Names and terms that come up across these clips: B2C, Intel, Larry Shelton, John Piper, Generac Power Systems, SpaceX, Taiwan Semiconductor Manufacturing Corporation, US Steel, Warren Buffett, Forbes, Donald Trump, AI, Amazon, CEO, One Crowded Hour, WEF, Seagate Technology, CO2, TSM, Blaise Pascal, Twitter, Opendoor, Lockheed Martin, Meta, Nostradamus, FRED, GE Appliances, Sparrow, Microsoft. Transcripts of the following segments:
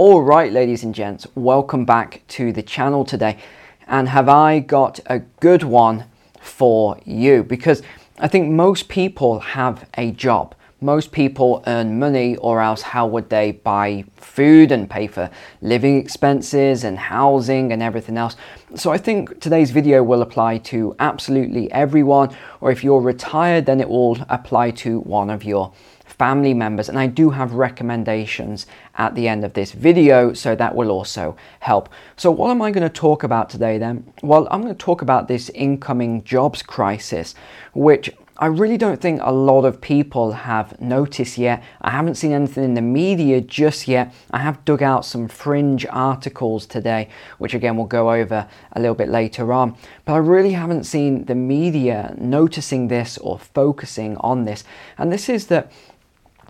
All right, ladies and gents, welcome back to the channel today. And have I got a good one for you? Because I think most people have a job. Most people earn money, or else how would they buy food and pay for living expenses and housing and everything else? So I think today's video will apply to absolutely everyone, or if you're retired, then it will apply to one of your family members. And I do have recommendations at the end of this video, so that will also help. So what am I going to talk about today then? Well, I'm going to talk about this incoming jobs crisis, which I really don't think a lot of people have noticed yet. I haven't seen anything in the media just yet. I have dug out some fringe articles today, which again we'll go over a little bit later on. But I really haven't seen the media noticing this or focusing on this. And this is that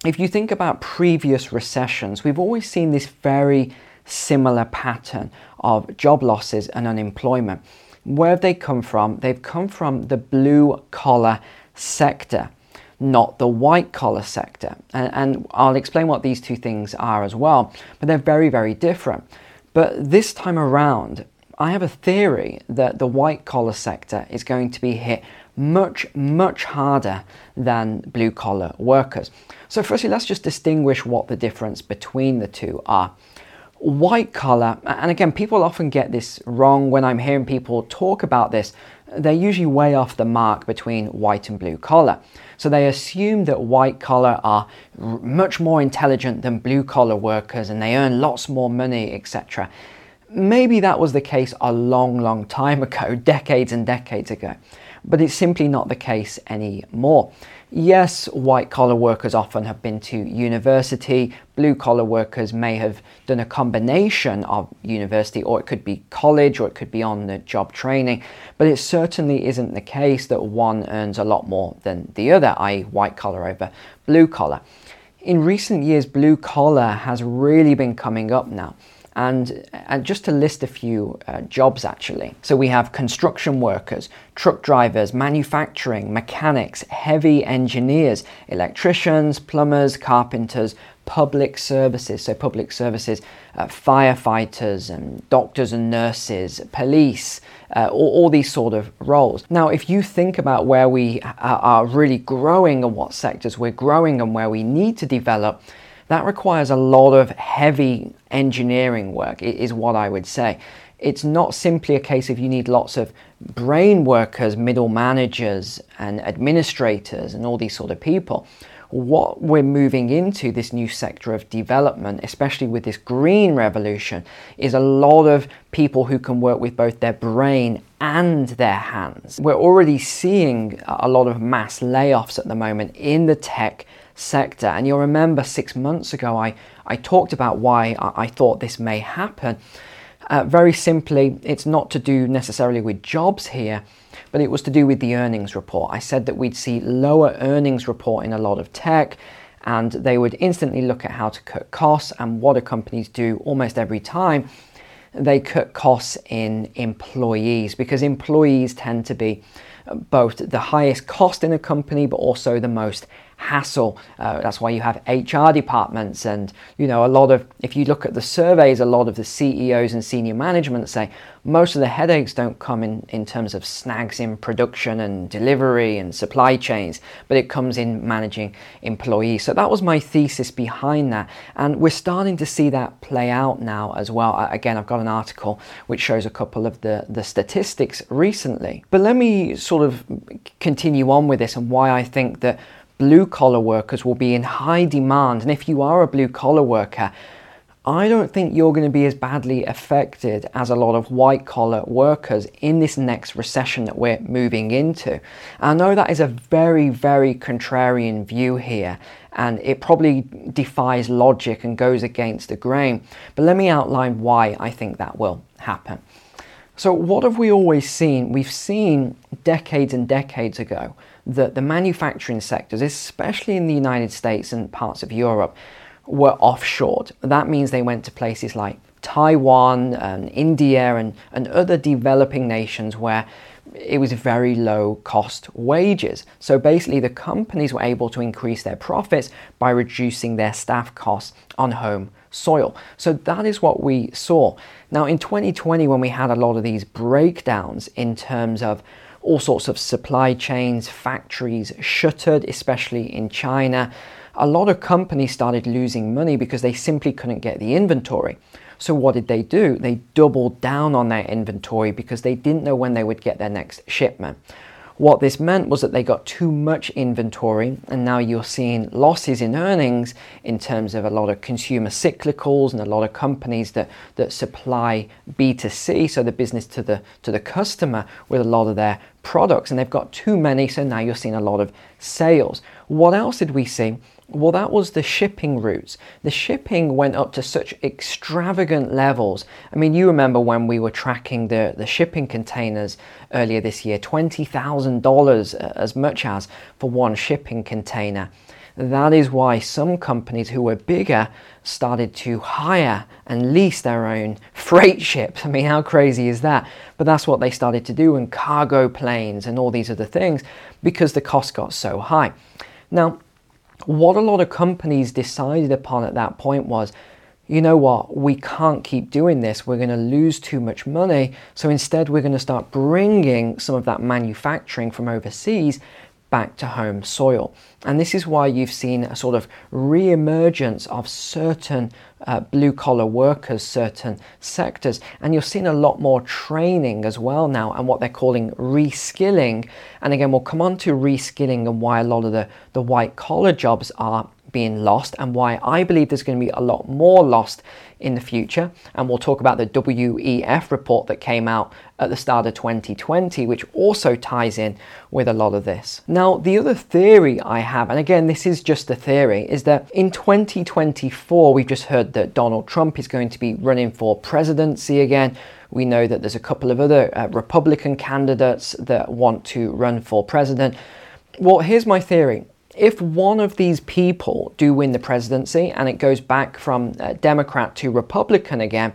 if you think about previous recessions, we've always seen this very similar pattern of job losses and unemployment. Where have they come from? They've come from the blue collar sector, not the white collar sector, and I'll explain what these two things are as well, but they're very, very different. But this time around, I have a theory that the white collar sector is going to be hit much harder than blue collar workers. So firstly, let's just distinguish what the difference between the two are. White collar, and again, people often get this wrong when I'm hearing people talk about this, they're usually way off the mark between white and blue collar. So they assume that white collar are much more intelligent than blue collar workers and they earn lots more money, etc. Maybe that was the case a long time ago, decades and decades ago, but it's simply not the case anymore. Yes, white collar workers often have been to university, blue collar workers may have done a combination of university, or it could be college, or it could be on the job training, but it certainly isn't the case that one earns a lot more than the other, i.e. white collar over blue collar. In recent years, blue collar has really been coming up now. And just to list a few jobs actually. So we have construction workers, truck drivers, manufacturing, mechanics, heavy engineers, electricians, plumbers, carpenters, public services. So public services, firefighters and doctors and nurses, police, all these sort of roles. Now, if you think about where we are really growing and what sectors we're growing and where we need to develop, that requires a lot of heavy engineering work, is what I would say. It's not simply a case of you need lots of brain workers, middle managers and administrators and all these sort of people. What we're moving into, this new sector of development, especially with this green revolution, is a lot of people who can work with both their brain and their hands. We're already seeing a lot of mass layoffs at the moment in the tech sector, and you'll remember 6 months ago I talked about why I thought this may happen. Very simply, it's not to do necessarily with jobs here, but it was to do with the earnings report. I said that we'd see lower earnings report in a lot of tech, and they would instantly look at how to cut costs, and what do companies do almost every time? They cut costs in employees, because employees tend to be both the highest cost in a company, but also the most hassle. That's why you have HR departments, and a lot of, if you look at the surveys, a lot of the CEOs and senior management say most of the headaches don't come in terms of snags in production and delivery and supply chains, but it comes in managing employees. So that was my thesis behind that, and we're starting to see that play out now as well. Again, I've got an article which shows a couple of the statistics recently, but let me sort of continue on with this and why I think that blue-collar workers will be in high demand. And if you are a blue-collar worker, I don't think you're going to be as badly affected as a lot of white-collar workers in this next recession that we're moving into. I know that is a very, very contrarian view here, and it probably defies logic and goes against the grain. But let me outline why I think that will happen. So what have we always seen? We've seen decades and decades ago that the manufacturing sectors, especially in the United States and parts of Europe, were offshored. That means they went to places like Taiwan and India and other developing nations where it was very low cost wages. So basically the companies were able to increase their profits by reducing their staff costs on home soil. So that is what we saw. Now in 2020, when we had a lot of these breakdowns in terms of all sorts of supply chains, factories shuttered, especially in China, a lot of companies started losing money because they simply couldn't get the inventory. So what did they do? They doubled down on their inventory because they didn't know when they would get their next shipment. What this meant was that they got too much inventory, and now you're seeing losses in earnings in terms of a lot of consumer cyclicals and a lot of companies that supply B2C, so the business to the customer, with a lot of their products, and they've got too many, so now you're seeing a lot of sales. What else did we see? Well, that was the shipping routes. The shipping went up to such extravagant levels. I mean, you remember when we were tracking the shipping containers earlier this year, $20,000 as much as for one shipping container. That is why some companies who were bigger started to hire and lease their own freight ships. I mean, how crazy is that? But that's what they started to do, and cargo planes and all these other things, because the cost got so high. Now, what a lot of companies decided upon at that point was, you know what, we can't keep doing this, we're going to lose too much money, so instead we're going to start bringing some of that manufacturing from overseas back to home soil. And this is why you've seen a sort of re-emergence of certain blue-collar workers, certain sectors, and you're seeing a lot more training as well now, and what they're calling reskilling. And again, we'll come on to reskilling and why a lot of the white-collar jobs are being lost, and why I believe there's going to be a lot more lost in the future. And we'll talk about the WEF report that came out at the start of 2020, which also ties in with a lot of this. Now, the other theory I have, and again, this is just a theory, is that in 2024, we've just heard that Donald Trump is going to be running for presidency again. We know that there's a couple of other Republican candidates that want to run for president. Well, here's my theory. If one of these people do win the presidency and it goes back from Democrat to Republican again,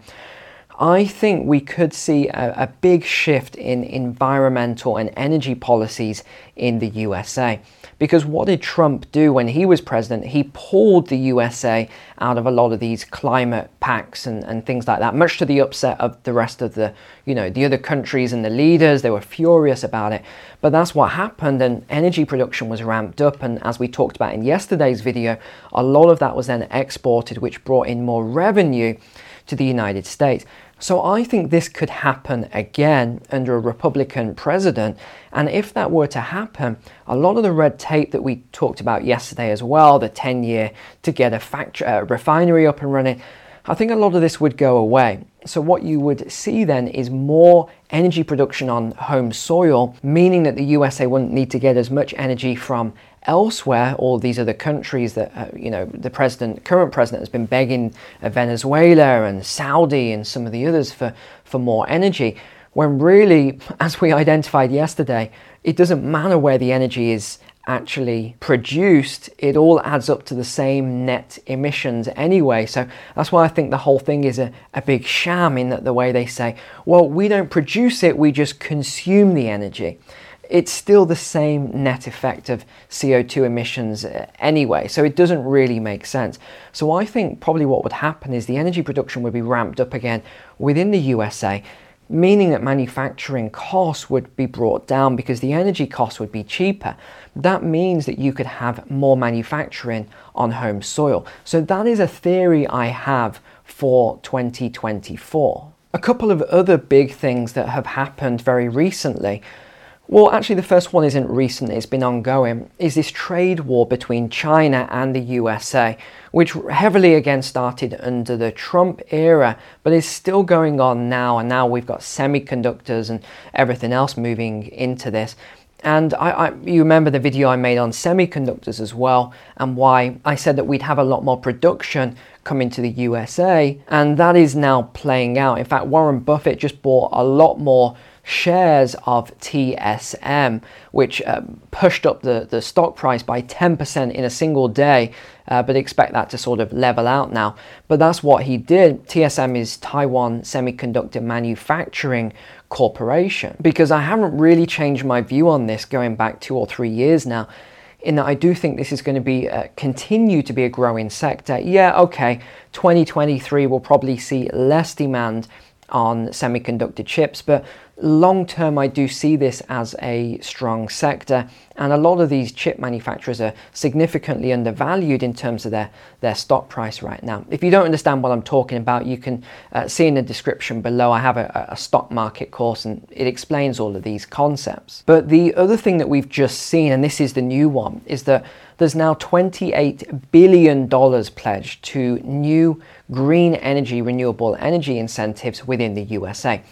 I think we could see a big shift in environmental and energy policies in the USA. Because what did Trump do when he was president? He pulled the USA out of a lot of these climate pacts and things like that, much to the upset of the rest of the other countries and the leaders. They were furious about it. But that's what happened, and energy production was ramped up. And as we talked about in yesterday's video, a lot of that was then exported, which brought in more revenue to the United States. So I think this could happen again under a Republican president. And if that were to happen, a lot of the red tape that we talked about yesterday as well, the 10-year to get a refinery up and running, I think a lot of this would go away. So what you would see then is more energy production on home soil, meaning that the USA wouldn't need to get as much energy from elsewhere, all these other countries that the current president has been begging Venezuela and Saudi and some of the others for more energy, when really, as we identified yesterday, it doesn't matter where the energy is actually produced, it all adds up to the same net emissions anyway. So that's why I think the whole thing is a big sham, in that the way they say, well, we don't produce it, we just consume the energy. It's still the same net effect of CO2 emissions anyway, so it doesn't really make sense. So I think probably what would happen is the energy production would be ramped up again within the USA, meaning that manufacturing costs would be brought down because the energy costs would be cheaper. That means that you could have more manufacturing on home soil. So that is a theory I have for 2024. A couple of other big things that have happened very recently. Well, actually, the first one isn't recent, it's been ongoing, is this trade war between China and the USA, which heavily again started under the Trump era, but is still going on now. And now we've got semiconductors and everything else moving into this. And you remember the video I made on semiconductors as well, and why I said that we'd have a lot more production coming to the USA, and that is now playing out. In fact, Warren Buffett just bought a lot more shares of TSM, which pushed up the stock price by 10% in a single day, but expect that to sort of level out now. But that's what he did. TSM is Taiwan Semiconductor Manufacturing Corporation. Because I haven't really changed my view on this going back 2 or 3 years now, in that I do think this is going to be continue to be a growing sector. Yeah, okay, 2023 will probably see less demand on semiconductor chips, but long term I do see this as a strong sector, and a lot of these chip manufacturers are significantly undervalued in terms of their stock price right now. If you don't understand what I'm talking about, you can see in the description below I have a stock market course and it explains all of these concepts. But the other thing that we've just seen, and this is the new one, is that there's now $28 billion pledged to new green energy, renewable energy incentives within the USA.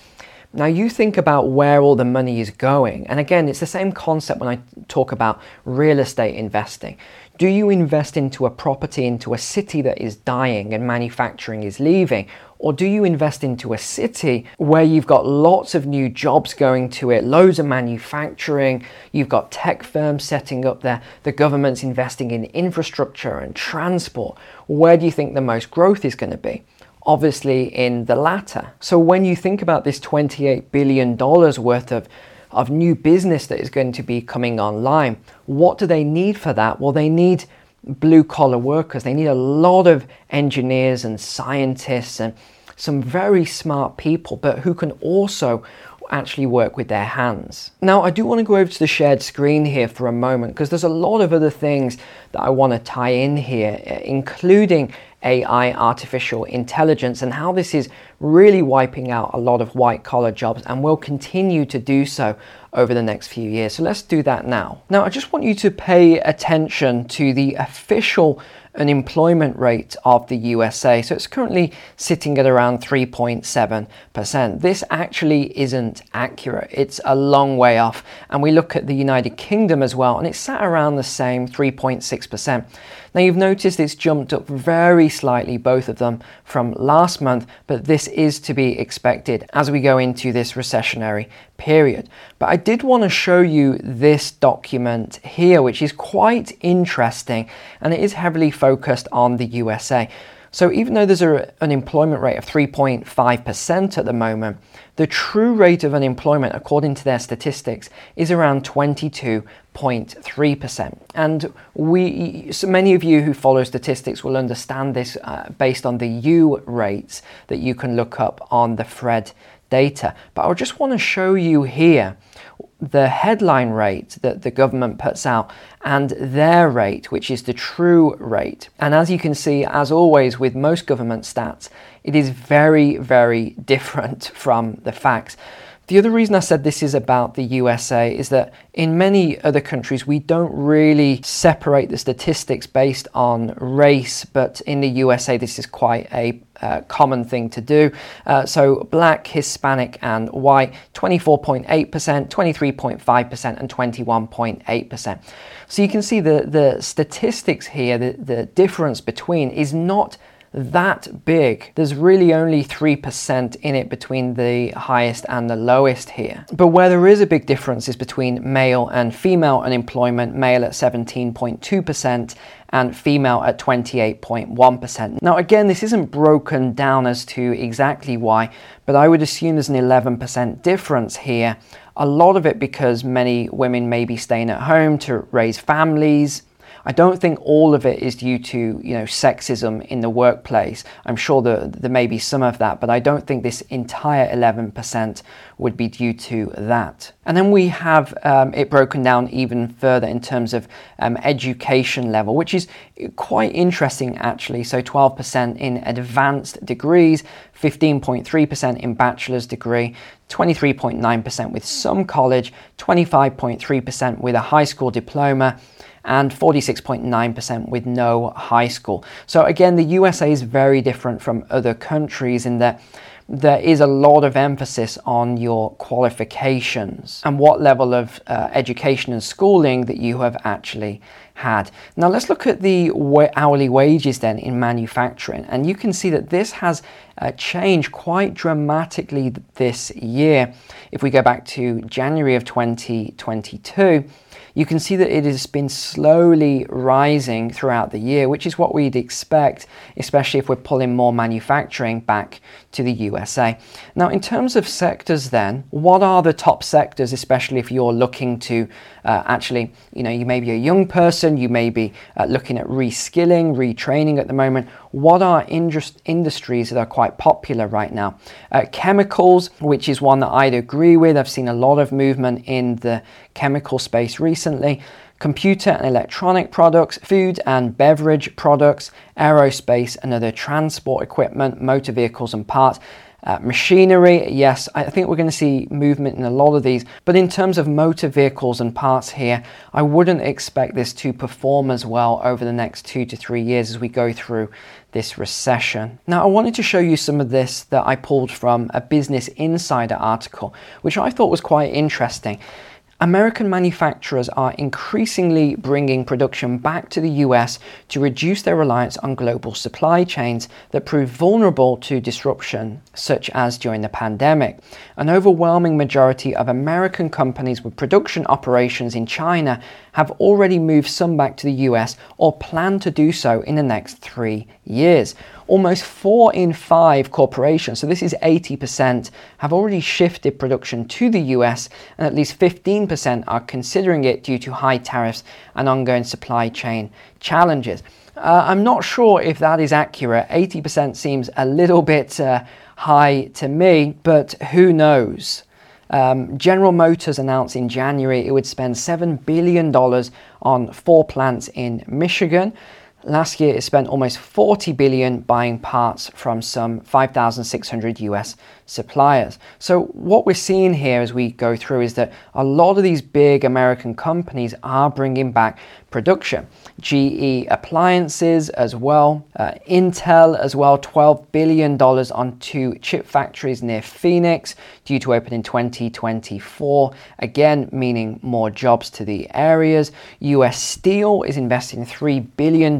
Now you think about where all the money is going, and again, it's the same concept when I talk about real estate investing. Do you invest into a property, into a city that is dying and manufacturing is leaving? Or do you invest into a city where you've got lots of new jobs going to it, loads of manufacturing, you've got tech firms setting up there, the government's investing in infrastructure and transport? Where do you think the most growth is going to be? Obviously in the latter. So when you think about this $28 billion worth of new business that is going to be coming online, what do they need for that? Well, they need blue collar workers. They need a lot of engineers and scientists and some very smart people, but who can also actually work with their hands. Now, I do want to go over to the shared screen here for a moment, because there's a lot of other things that I want to tie in here, including AI, artificial intelligence, and how this is really wiping out a lot of white collar jobs and will continue to do so over the next few years. So let's do that now. Now, I just want you to pay attention to the official unemployment rate of the USA. So it's currently sitting at around 3.7%. This actually isn't accurate. It's a long way off. And we look at the United Kingdom as well, and it's sat around the same 3.6%. Now you've noticed it's jumped up very slightly, both of them, from last month, but this is to be expected as we go into this recessionary period. But I did want to show you this document here, which is quite interesting, and it is heavily focused on the USA. So even though there's an unemployment rate of 3.5% at the moment, the true rate of unemployment, according to their statistics, is around 22.3%. And so many of you who follow statistics will understand this based on the U rates that you can look up on the FRED data. But I just want to show you here the headline rate that the government puts out and their rate, which is the true rate. And as you can see, as always with most government stats, it is very, very different from the facts. The other reason I said this is about the USA is that in many other countries, we don't really separate the statistics based on race, but in the USA, this is quite a common thing to do. So black, Hispanic and white, 24.8%, 23.5% and 21.8%. So you can see the statistics here, the difference between is not that big. There's really only 3% in it between the highest and the lowest here. But where there is a big difference is between male and female unemployment, male at 17.2% and female at 28.1%. Now again, this isn't broken down as to exactly why, but I would assume there's an 11% difference here. A lot of it because many women may be staying at home to raise families. I don't think all of it is due to, sexism in the workplace. I'm sure that there may be some of that, but I don't think this entire 11% would be due to that. And then we have it broken down even further in terms of education level, which is quite interesting actually. So 12% in advanced degrees, 15.3% in bachelor's degree, 23.9% with some college, 25.3% with a high school diploma, and 46.9% with no high school. So again, the USA is very different from other countries in that there is a lot of emphasis on your qualifications and what level of education and schooling that you have actually had. Now let's look at the hourly wages then in manufacturing, and you can see that this has changed quite dramatically this year. If we go back to January of 2022, you can see that it has been slowly rising throughout the year, which is what we'd expect, especially if we're pulling more manufacturing back to the USA. Now, in terms of sectors then, what are the top sectors, especially if you're looking to actually, you know, you may be a young person, you may be looking at reskilling, retraining at the moment. What are industries that are quite popular right now? Chemicals, which is one that I'd agree with. I've seen a lot of movement in the chemical space recently. Computer and electronic products, food and beverage products, aerospace and other transport equipment, motor vehicles and parts. Machinery, yes, I think we're going to see movement in a lot of these, but in terms of motor vehicles and parts here, I wouldn't expect this to perform as well over the next 2 to 3 years as we go through this recession. Now, I wanted to show you some of this that I pulled from a Business Insider article, which I thought was quite interesting. American manufacturers are increasingly bringing production back to the US to reduce their reliance on global supply chains that prove vulnerable to disruption, such as during the pandemic. An overwhelming majority of American companies with production operations in China have already moved some back to the US or plan to do so in the next 3 years. Almost 4 in 5 corporations, so this is 80%, have already shifted production to the US, and at least 15% are considering it due to high tariffs and ongoing supply chain challenges. I'm not sure if that is accurate. 80% seems a little bit high to me, but who knows? General Motors announced in January it would spend $7 billion on 4 plants in Michigan. Last year, it spent almost $40 billion buying parts from some 5,600 US suppliers. So what we're seeing here as we go through is that a lot of these big American companies are bringing back production. GE Appliances as well, Intel as well, $12 billion on 2 chip factories near Phoenix due to open in 2024, again meaning more jobs to the areas. US Steel is investing $3 billion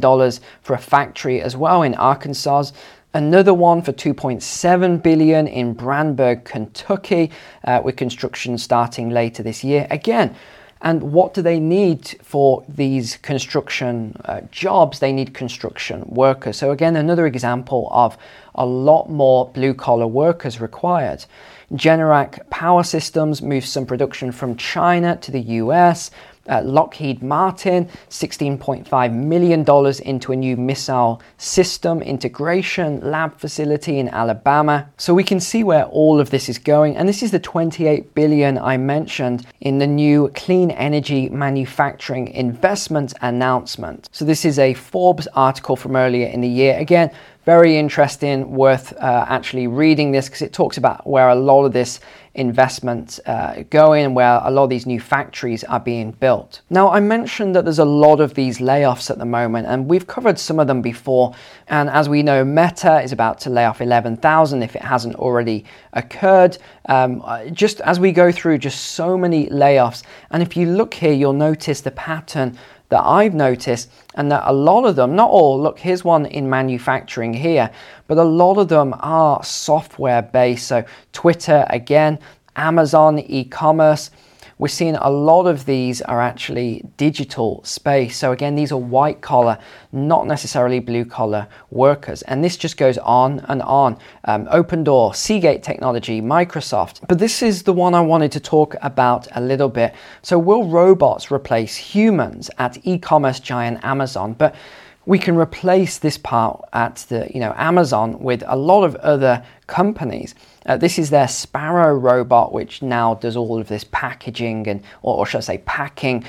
for a factory as well in Arkansas. Another one for $2.7 billion in Brandenburg, Kentucky, with construction starting later this year again. And what do they need for these construction jobs? They need construction workers. So again, another example of a lot more blue-collar workers required. Generac Power Systems moves some production from China to the US. Lockheed Martin, $16.5 million into a new missile system integration lab facility in Alabama. So we can see where all of this is going. And this is the $28 billion I mentioned in the new clean energy manufacturing investment announcement. So this is a Forbes article from earlier in the year. Again, very interesting, worth actually reading this because it talks about where a lot of this investment going and where a lot of these new factories are being built. Now, I mentioned that there's a lot of these layoffs at the moment, and we've covered some of them before. And as we know, Meta is about to lay off 11,000 if it hasn't already occurred. Just as we go through, just so many layoffs. And if you look here, you'll notice the pattern that I've noticed, and that a lot of them, not all, look, here's one in manufacturing here, but a lot of them are software based. So Twitter again, Amazon, e-commerce. We're seeing a lot of these are actually digital space. So again, these are white collar, not necessarily blue collar workers. And this just goes on and on. Opendoor, Seagate Technology, Microsoft. But this is the one I wanted to talk about a little bit. So will robots replace humans at e-commerce giant Amazon? But we can replace this part at the, you know, Amazon with a lot of other companies. This is their Sparrow robot, which now does all of this packaging and, or should I say packing.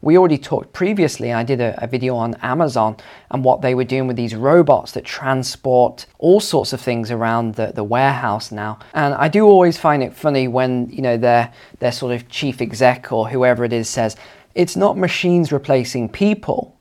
We already talked previously, and I did a video on Amazon and what they were doing with these robots that transport all sorts of things around the warehouse now. And I do always find it funny when, you know, their sort of chief exec or whoever it is says, it's not machines replacing people.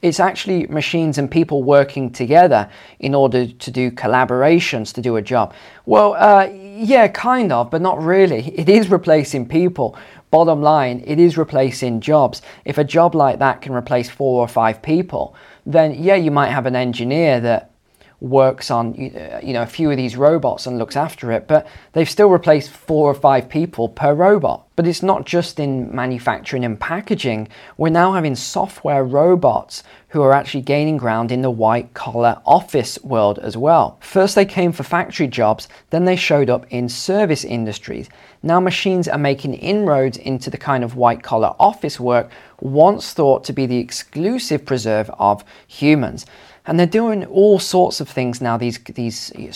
It's actually machines and people working together in order to do collaborations, to do a job. Well, yeah, kind of, but not really. It is replacing people, Bottom line, it is replacing jobs. If a job like that can replace 4 or 5 people, then yeah, you might have an engineer that works on, you know, a few of these robots and looks after it, but they've still replaced 4 or 5 people per robot. But it's not just in manufacturing and packaging. We're now having software robots who are actually gaining ground in the white collar office world as well. First they came for factory jobs, then they showed up in service industries. Now machines are making inroads into the kind of white collar office work once thought to be the exclusive preserve of humans. And they're doing all sorts of things now, these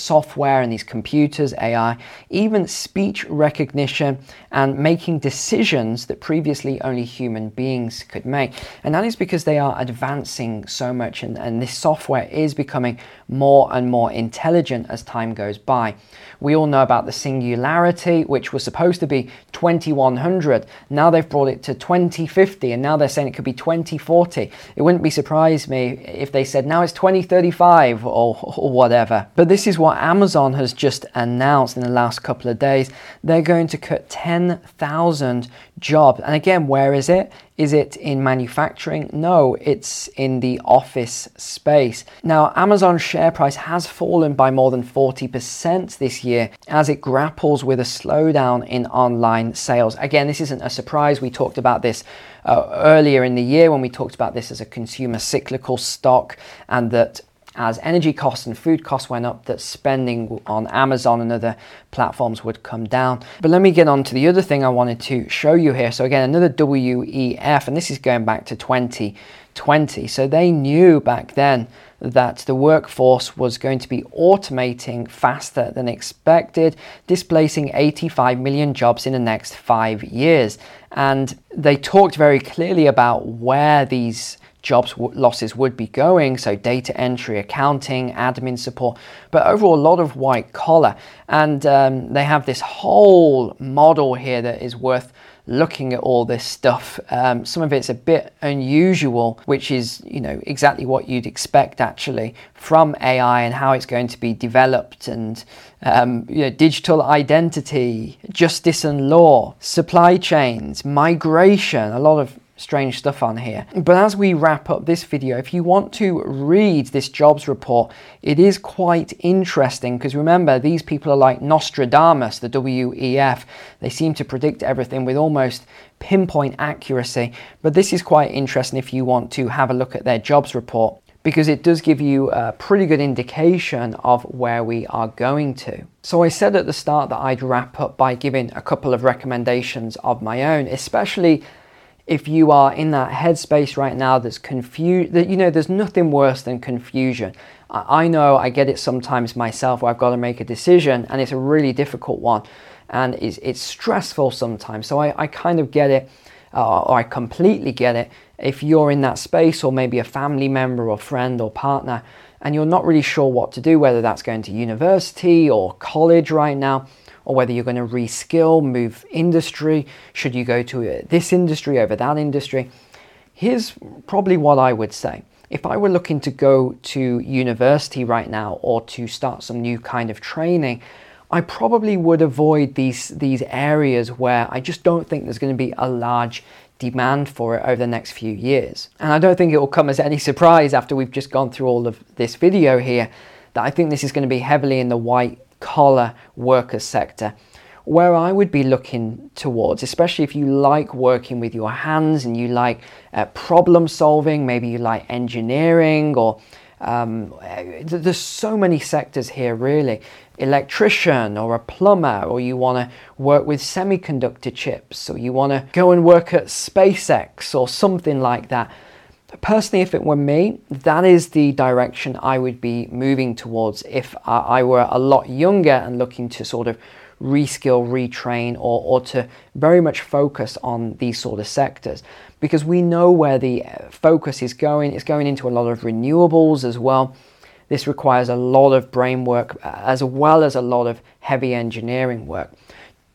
software and these computers, AI, even speech recognition and making decisions that previously only human beings could make. And that is because they are advancing so much, and this software is becoming more and more intelligent as time goes by. We all know about the singularity, which was supposed to be 2100. Now they've brought it to 2050, and now they're saying it could be 2040. It wouldn't be surprised me if they said now it's 2035 or whatever. But this is what Amazon has just announced in the last couple of days. They're going to cut 10,000 jobs. And again, where is it? Is it in manufacturing? No, it's in the office space. Now, Amazon's share price has fallen by more than 40% this year as it grapples with a slowdown in online sales. Again, this isn't a surprise. We talked about this earlier in the year when we talked about this as a consumer cyclical stock, and that as energy costs and food costs went up, that spending on Amazon and other platforms would come down. But let me get on to the other thing I wanted to show you here. So again, another WEF, and this is going back to 2020. So they knew back then that the workforce was going to be automating faster than expected, displacing 85 million jobs in the next 5 years. And they talked very clearly about where these jobs losses would be going, so data entry, accounting, admin support, but overall a lot of white collar. And they have this whole model here that is worth looking at all this stuff. Some of it's a bit unusual, which is, you know, exactly what you'd expect actually from AI and how it's going to be developed, and you know, digital identity, justice and law, supply chains, migration, a lot of strange stuff on here. But as we wrap up this video, if you want to read this jobs report, it is quite interesting, because remember, these people are like Nostradamus, the WEF. They seem to predict everything with almost pinpoint accuracy. But this is quite interesting if you want to have a look at their jobs report, because it does give you a pretty good indication of where we are going to. So I said at the start that I'd wrap up by giving a couple of recommendations of my own, especially if you are in that headspace right now that's confused. That, you know, there's nothing worse than confusion. I know I get it sometimes myself, where I've got to make a decision and it's a really difficult one, and it's stressful sometimes. So I kind of get it, or I completely get it, if you're in that space, or maybe a family member or friend or partner, and you're not really sure what to do, whether that's going to university or college right now, or whether you're going to reskill, move industry, should you go to this industry over that industry. Here's probably what I would say. If I were looking to go to university right now, or to start some new kind of training, I probably would avoid these areas where I just don't think there's going to be a large demand for it over the next few years. And I don't think it will come as any surprise after we've just gone through all of this video here, that I think this is going to be heavily in the white collar workers sector, where I would be looking towards, especially if you like working with your hands and you like problem solving, maybe you like engineering, or there's so many sectors here really, electrician or a plumber, or you want to work with semiconductor chips, or you want to go and work at SpaceX or something like that. Personally, if it were me, that is the direction I would be moving towards if I were a lot younger and looking to sort of reskill, retrain, or to very much focus on these sort of sectors, because we know where the focus is going. It's going into a lot of renewables as well. This requires a lot of brain work as well as a lot of heavy engineering work.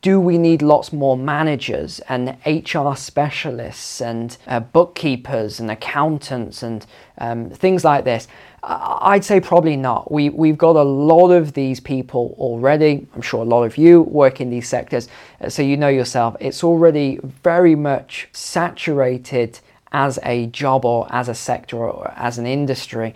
Do we need lots more managers and HR specialists and bookkeepers and accountants and things like this? I'd say probably not. We've got a lot of these people already. I'm sure a lot of you work in these sectors, so you know yourself, it's already very much saturated as a job or as a sector or as an industry.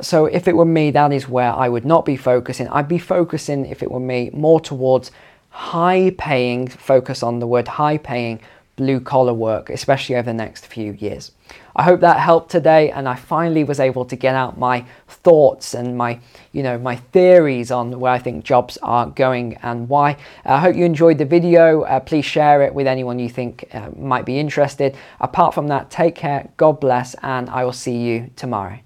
So if it were me, that is where I would not be focusing. I'd be focusing, if it were me, more towards high-paying, focus on the word high-paying, blue-collar work, especially over the next few years. I hope that helped today, and I finally was able to get out my thoughts and my theories on where I think jobs are going and why. I hope you enjoyed the video. Please share it with anyone you think might be interested. Apart from that, take care, God bless, and I will see you tomorrow.